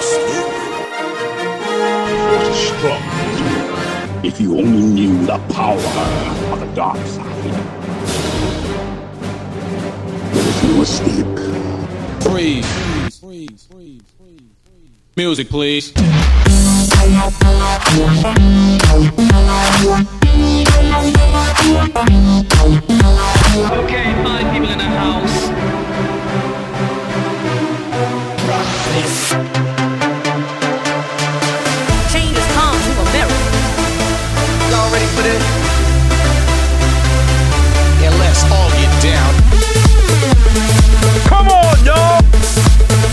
Ross was a strong man. If you only knew the power of the dark side, there is no escape. Freeze. Music, please. Okay, 5 people in the house. Rock this. Change has come to America. Y'all ready for this? Yeah, let's all get down. Come on, y'all.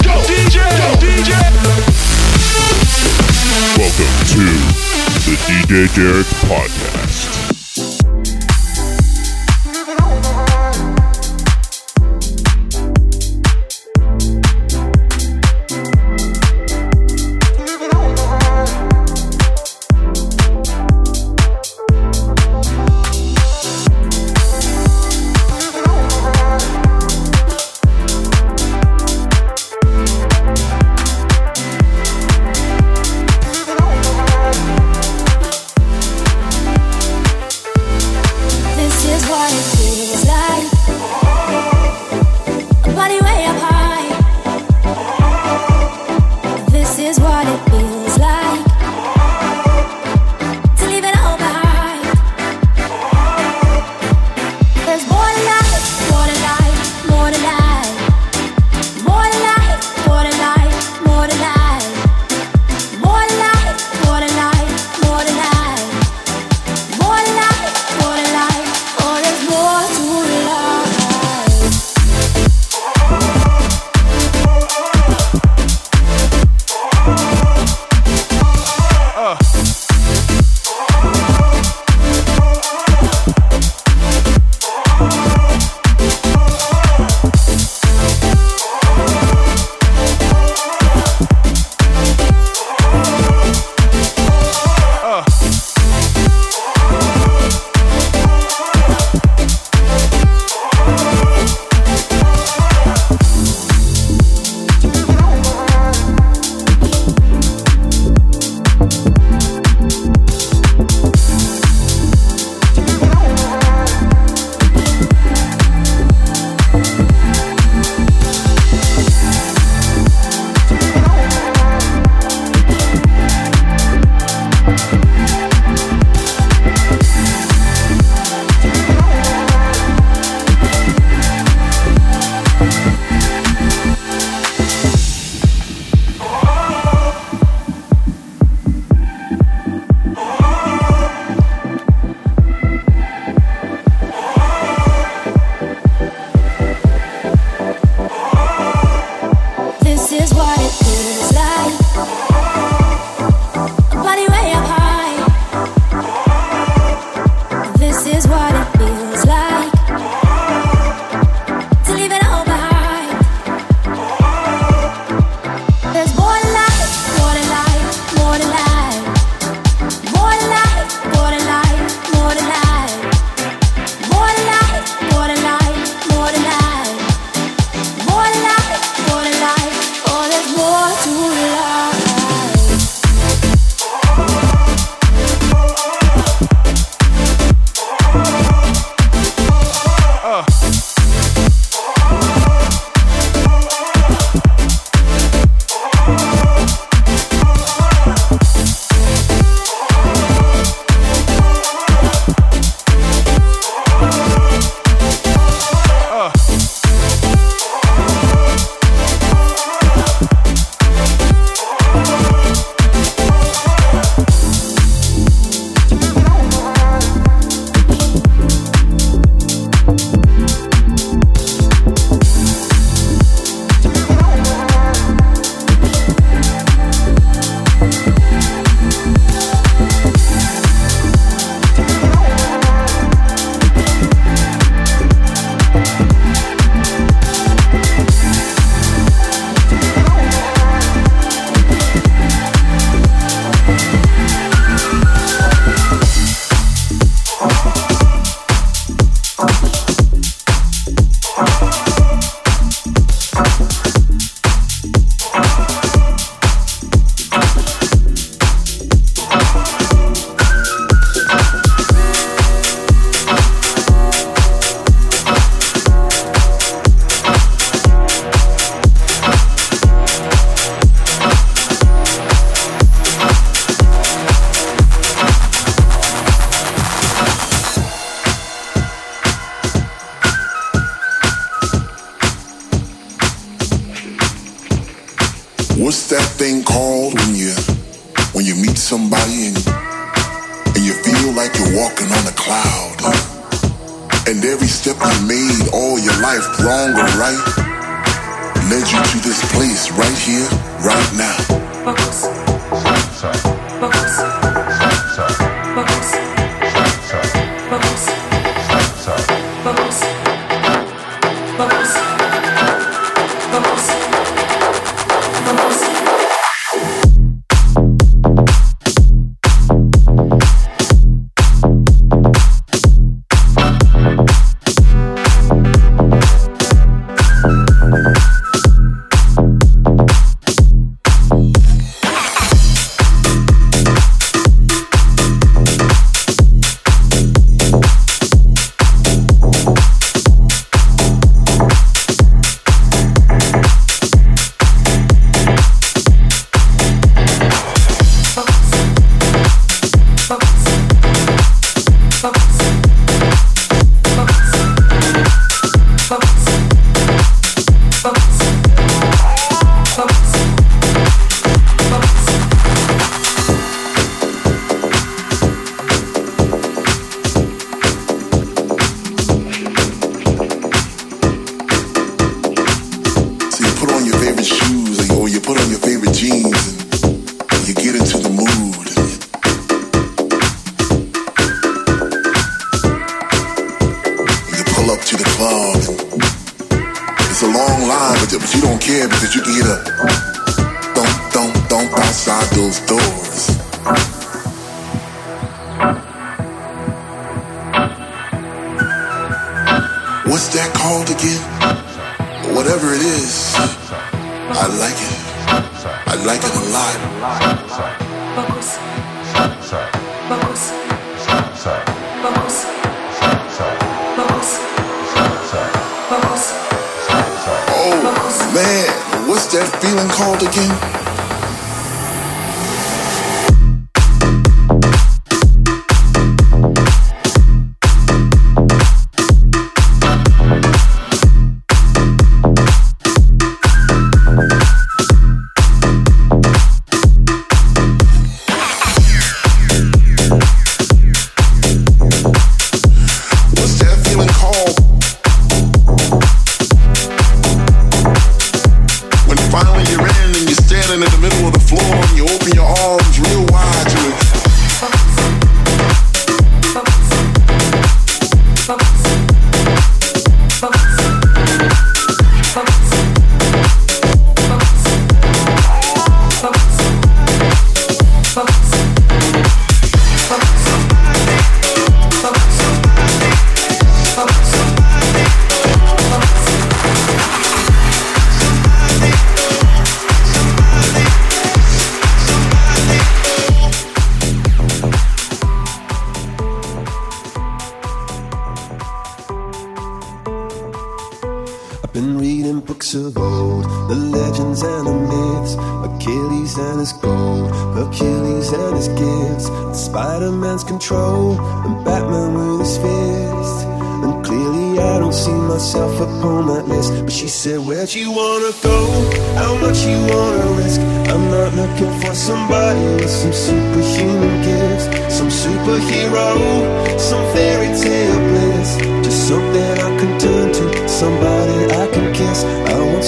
Go, DJ. Go, DJ. Welcome to the DJ Derek Podcast. What's that thing called when you meet somebody and you feel like you're walking on a cloud? And every step you made all your life, wrong or right, led you to this place right here, right now.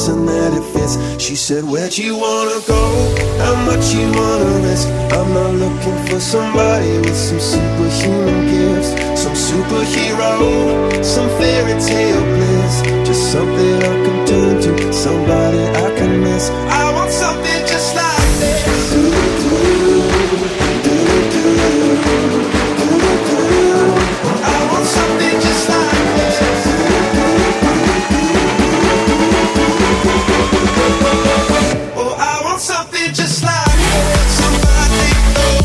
dress and that it fits. She said, where'd you wanna go? How much you wanna risk? I'm not looking for somebody with some superhuman gifts, some superhero, some fairy tale bliss. Just something I can turn to, somebody I can miss. I want something just like this. I want something just like this. Oh, I want something just like this. Somebody, oh,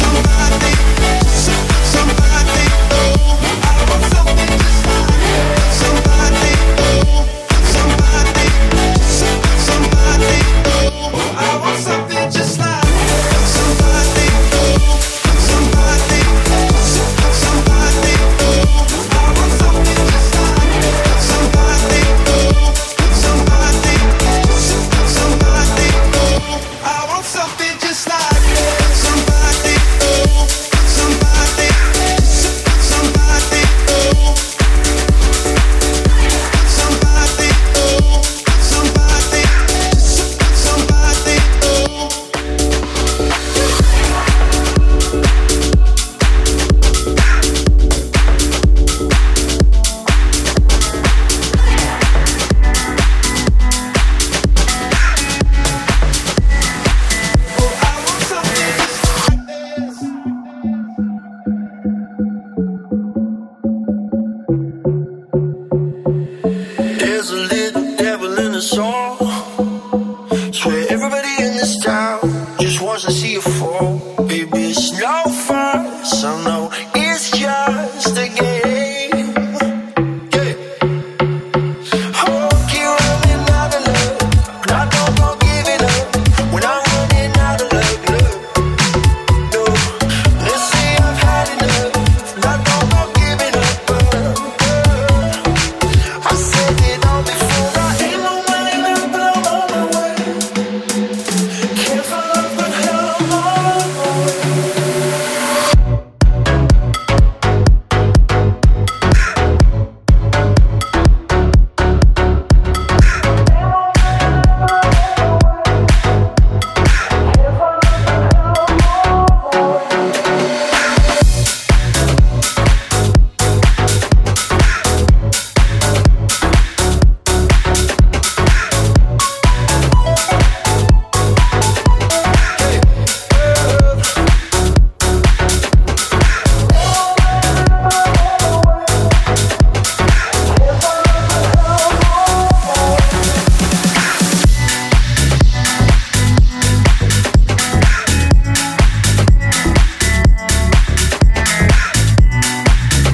somebody, somebody, oh, I want something just like this. Somebody, oh, somebody, somebody, oh, I want something just like this. Somebody, oh, somebody, somebody, oh, I want something just like this. Somebody, oh, somebody, somebody, oh, I want something just like this. Somebody, oh, somebody, somebody, oh, somebody, oh, somebody, somebody, oh. Oh, I want something just like this. There's a little devil in us all. Swear everybody in this town just wants to see you fall. Baby, it's no fuss. I know it's just a game. Yeah. Oh, keep running out of love. I don't go giving up when I'm running out of love. No, let's say I've had enough. I don't go giving up. I said it all before. I ain't no money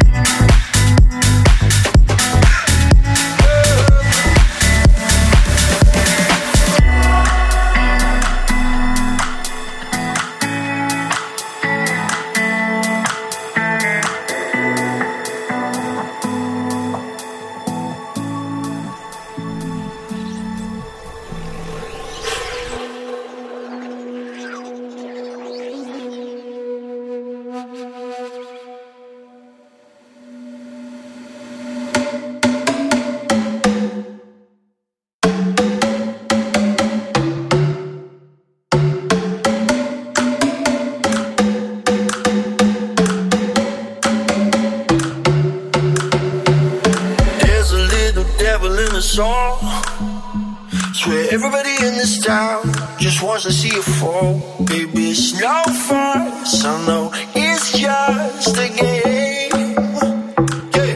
left, but I'm on my way. Can't find love, but hell, I'm on my way. There's a little devil in us all. Swear everybody in this town just wants to see you fall. Baby, it's no fuss. I know it's just a game. Yeah.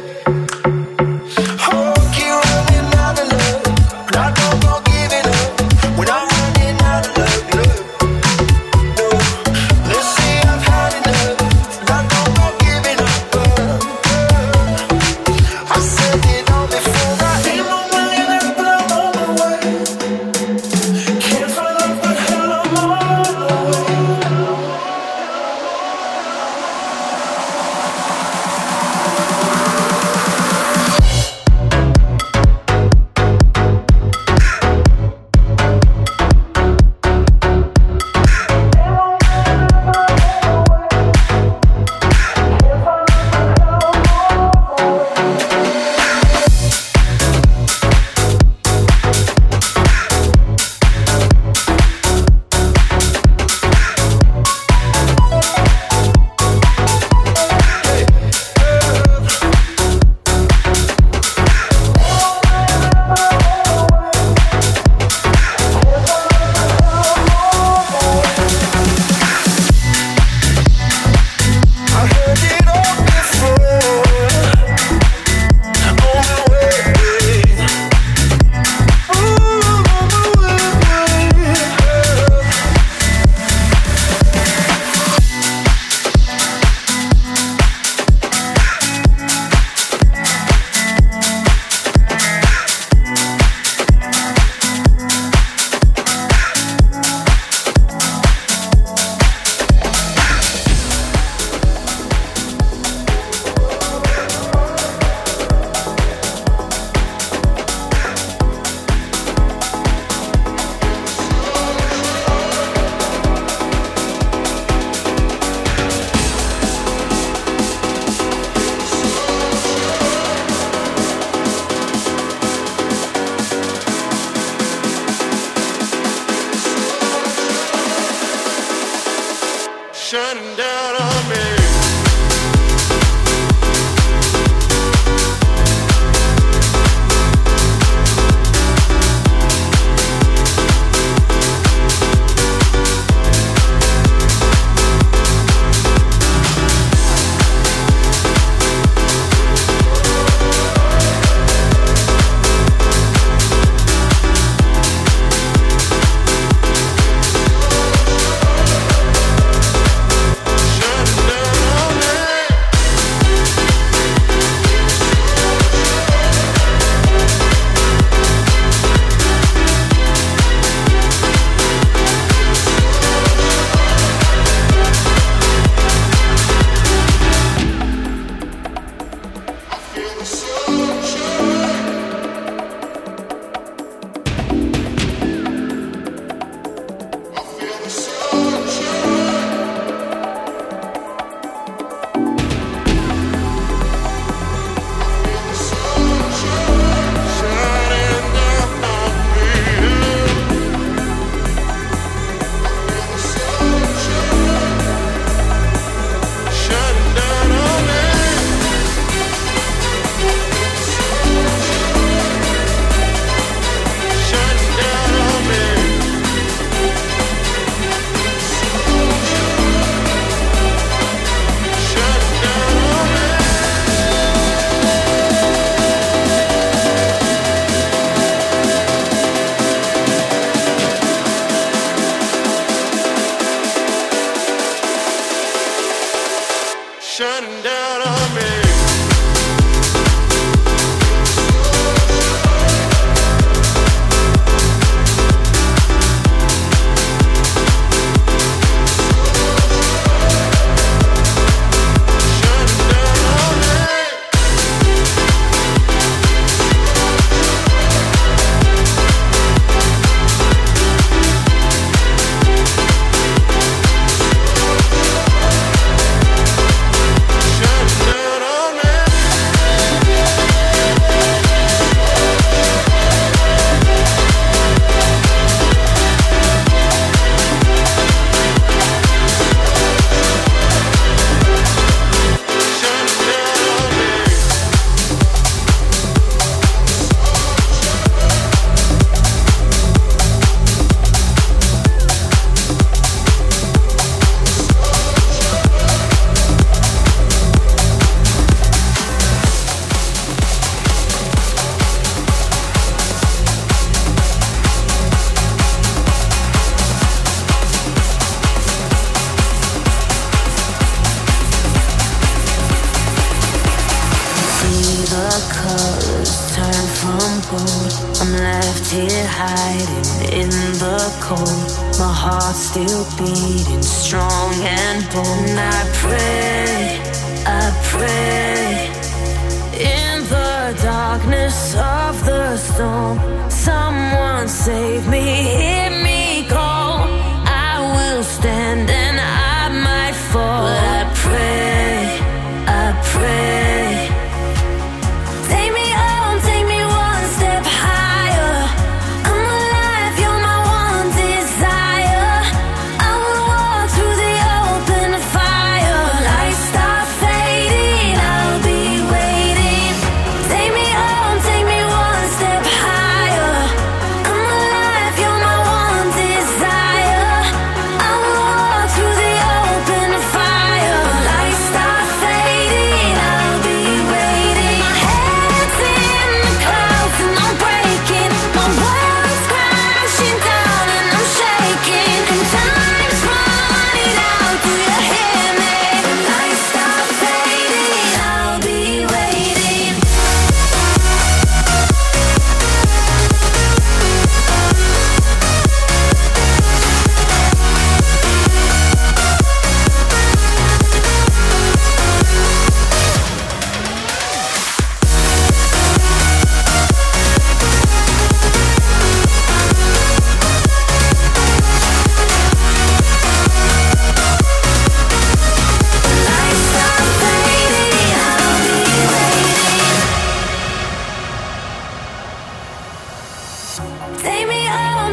Oh, keep running out of love. I don't go giving up when I'm running out of love. No, let's say I've had enough. I don't go giving up. I said it all before. I ain't no money left, but I'm on my way. Can't find love, but hell, I'm on my way. shining down on me. Shining down on me.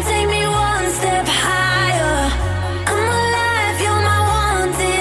Take me one step higher. I'm alive, you're my one thing.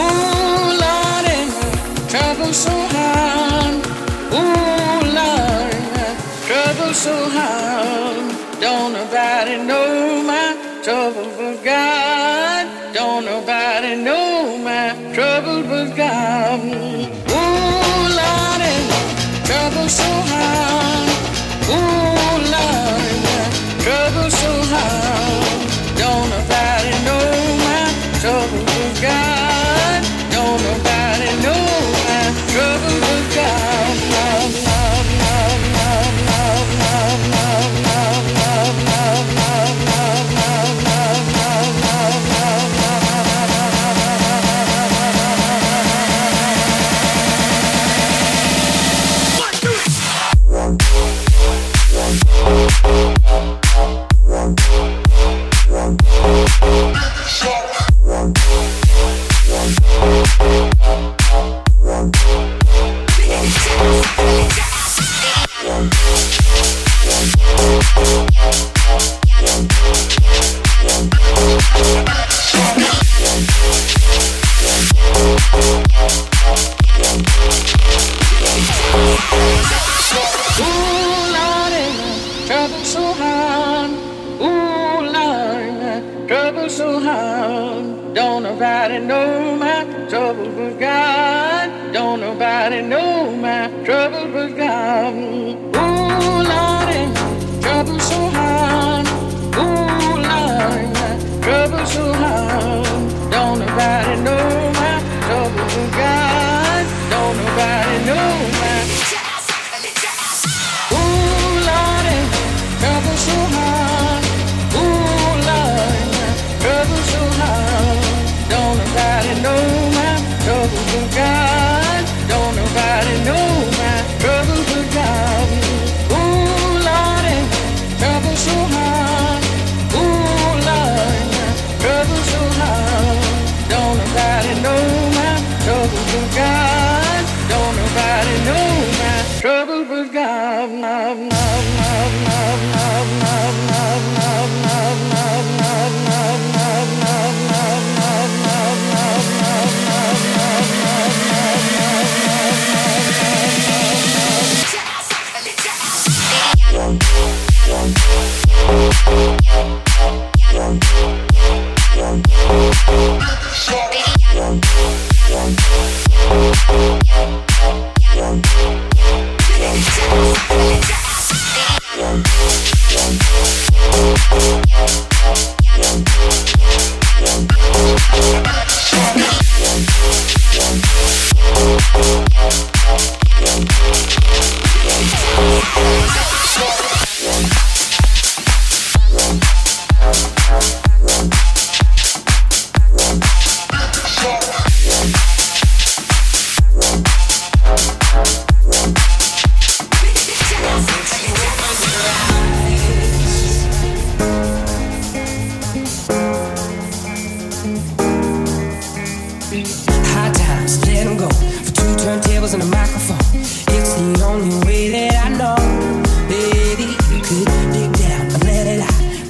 Oh, Lordy, trouble so hard. Oh, Lordy, trouble so hard. Don't nobody know my trouble but God. Don't nobody know my trouble but God. Oh, Lordy, trouble so hard. Oh, Lordy, trouble so hard. Don't nobody know my trouble but God.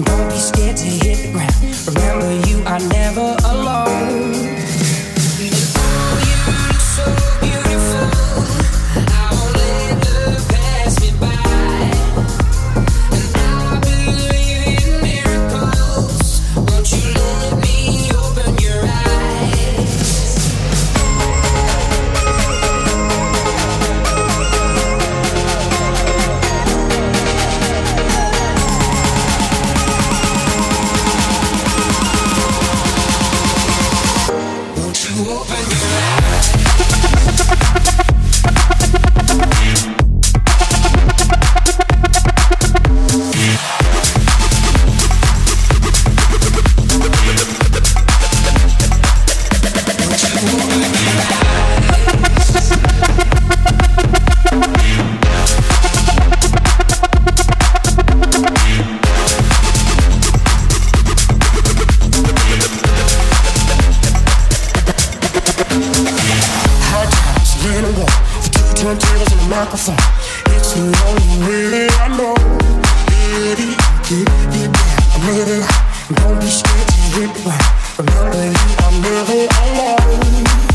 Don't be scared to hit the ground. Remember, I'm never alone.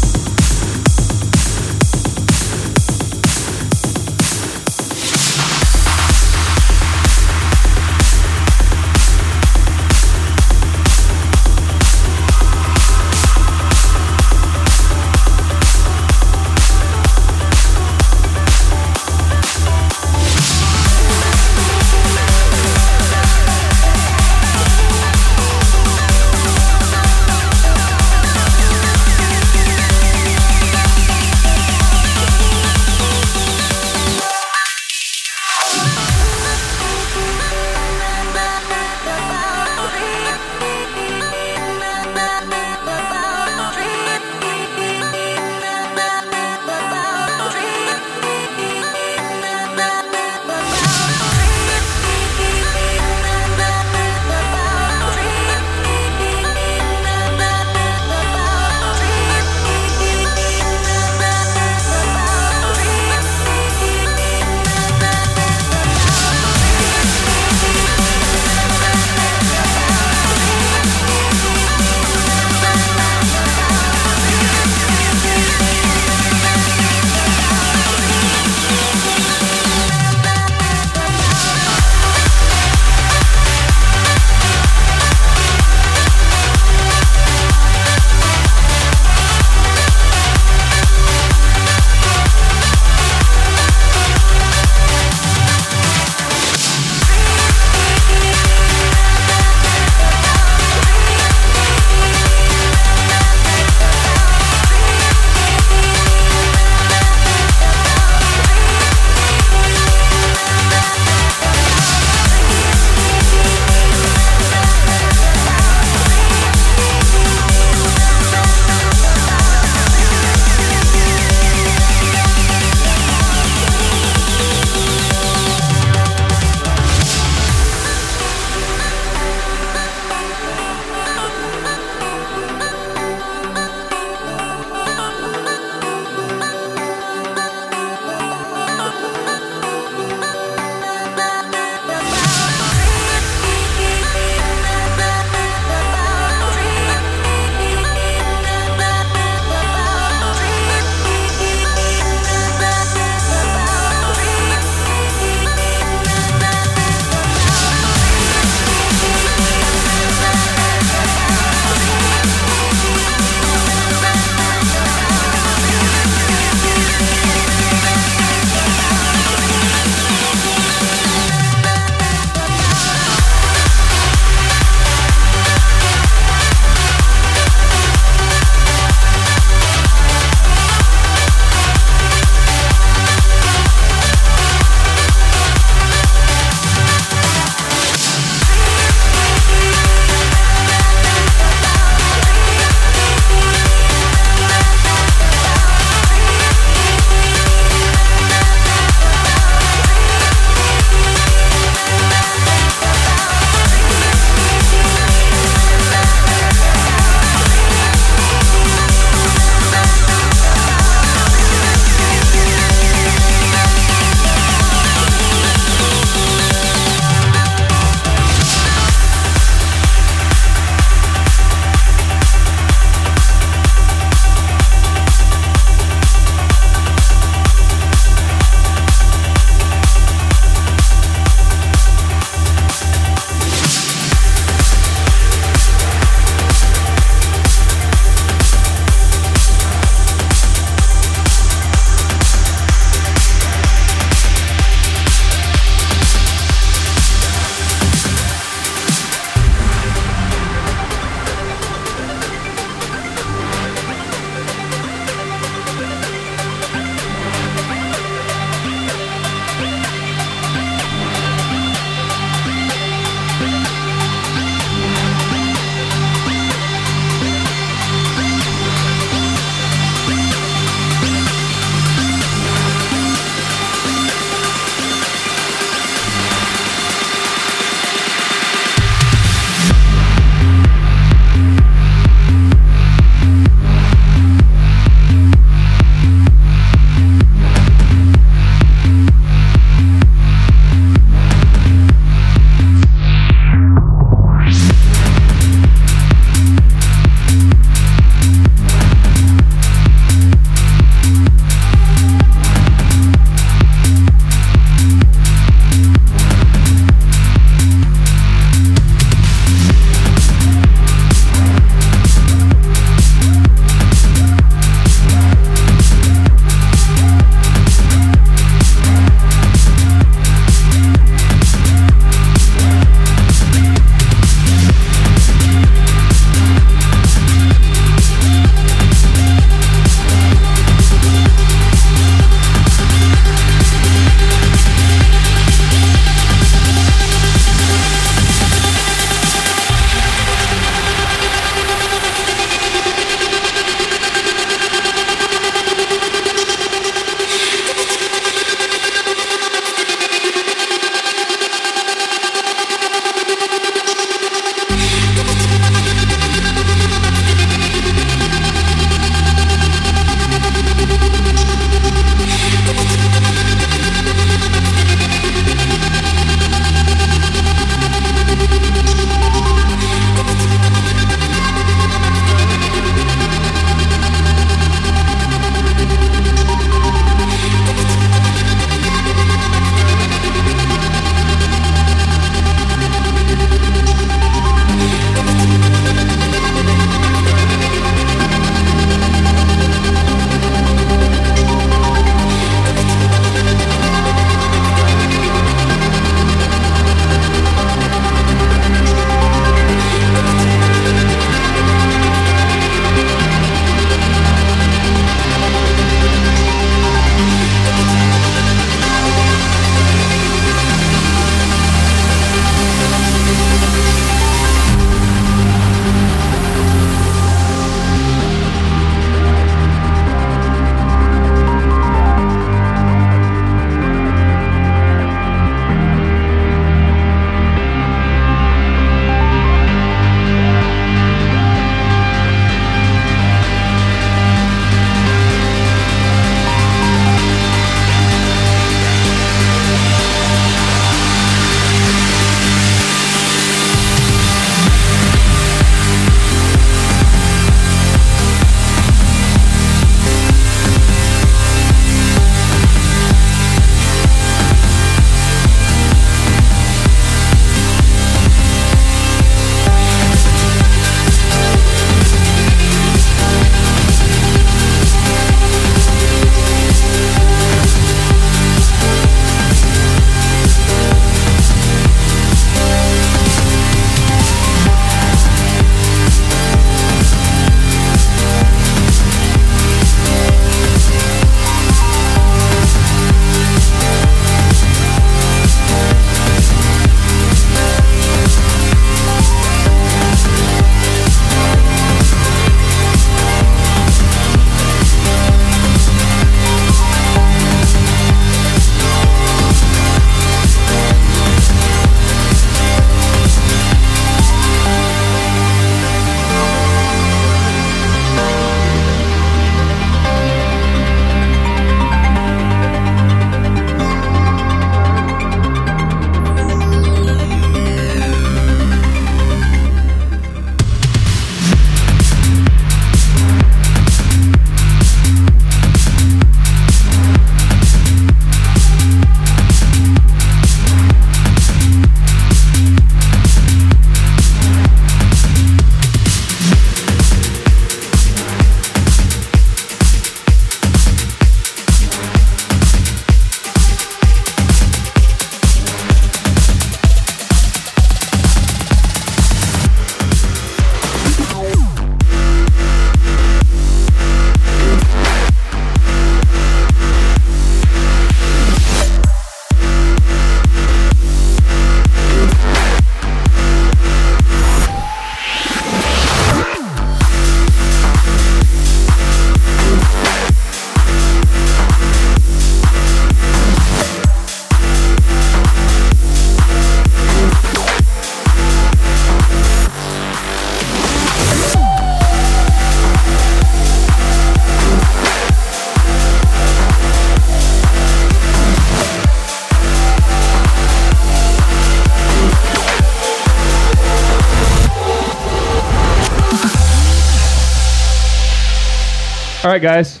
All right, guys.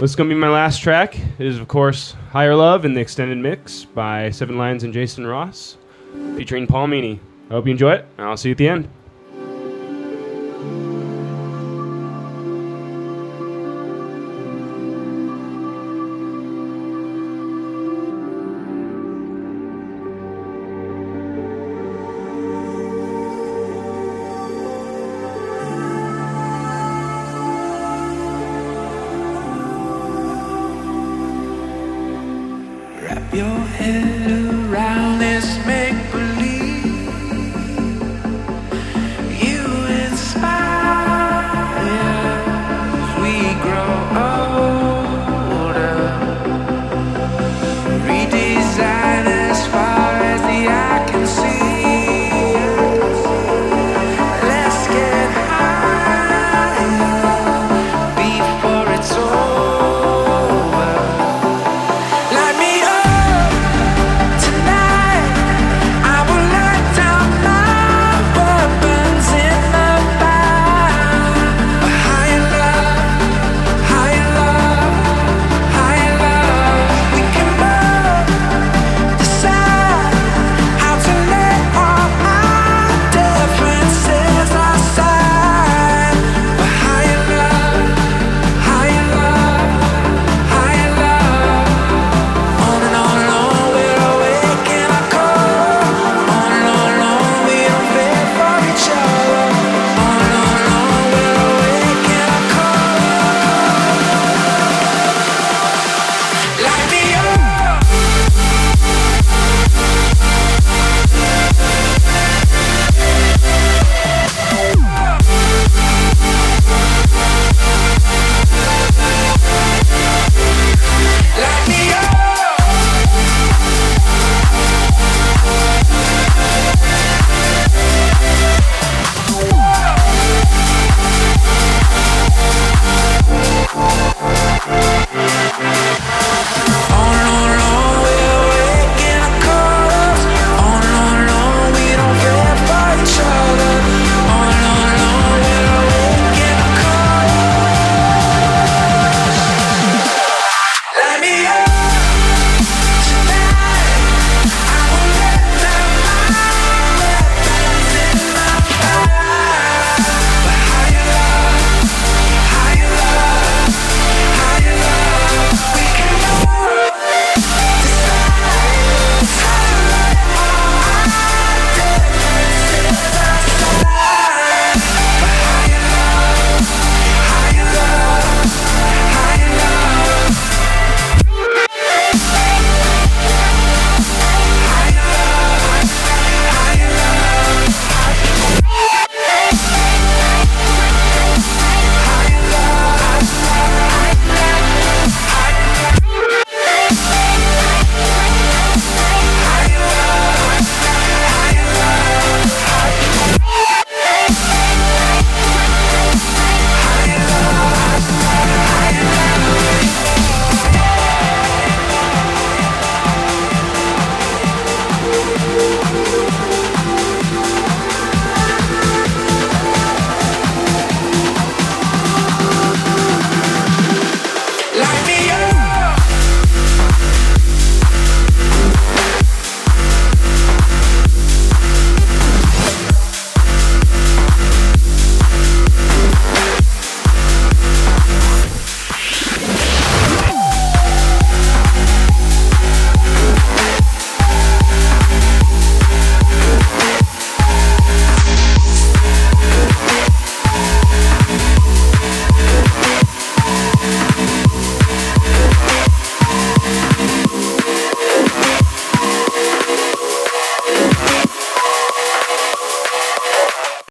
This is going to be my last track. It is, of course, Higher Love in the Extended Mix by Seven Lions and Jason Ross, featuring Paul Meany. I hope you enjoy it, and I'll see you at the end. Your head up.